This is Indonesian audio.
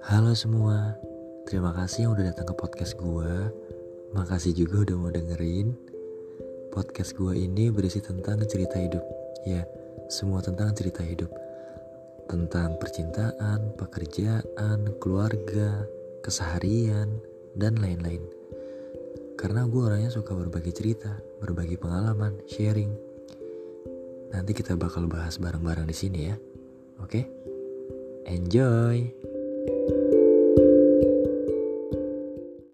Halo semua, terima kasih yang udah datang ke podcast gue. Makasih juga udah mau dengerin. Podcast gue ini berisi tentang cerita hidup. Ya, semua tentang cerita hidup. Tentang percintaan, pekerjaan, keluarga, keseharian, dan lain-lain. Karena gue orangnya suka berbagi cerita, berbagi pengalaman, sharing. Nanti kita bakal bahas bareng-bareng di sini ya. Oke? Enjoy!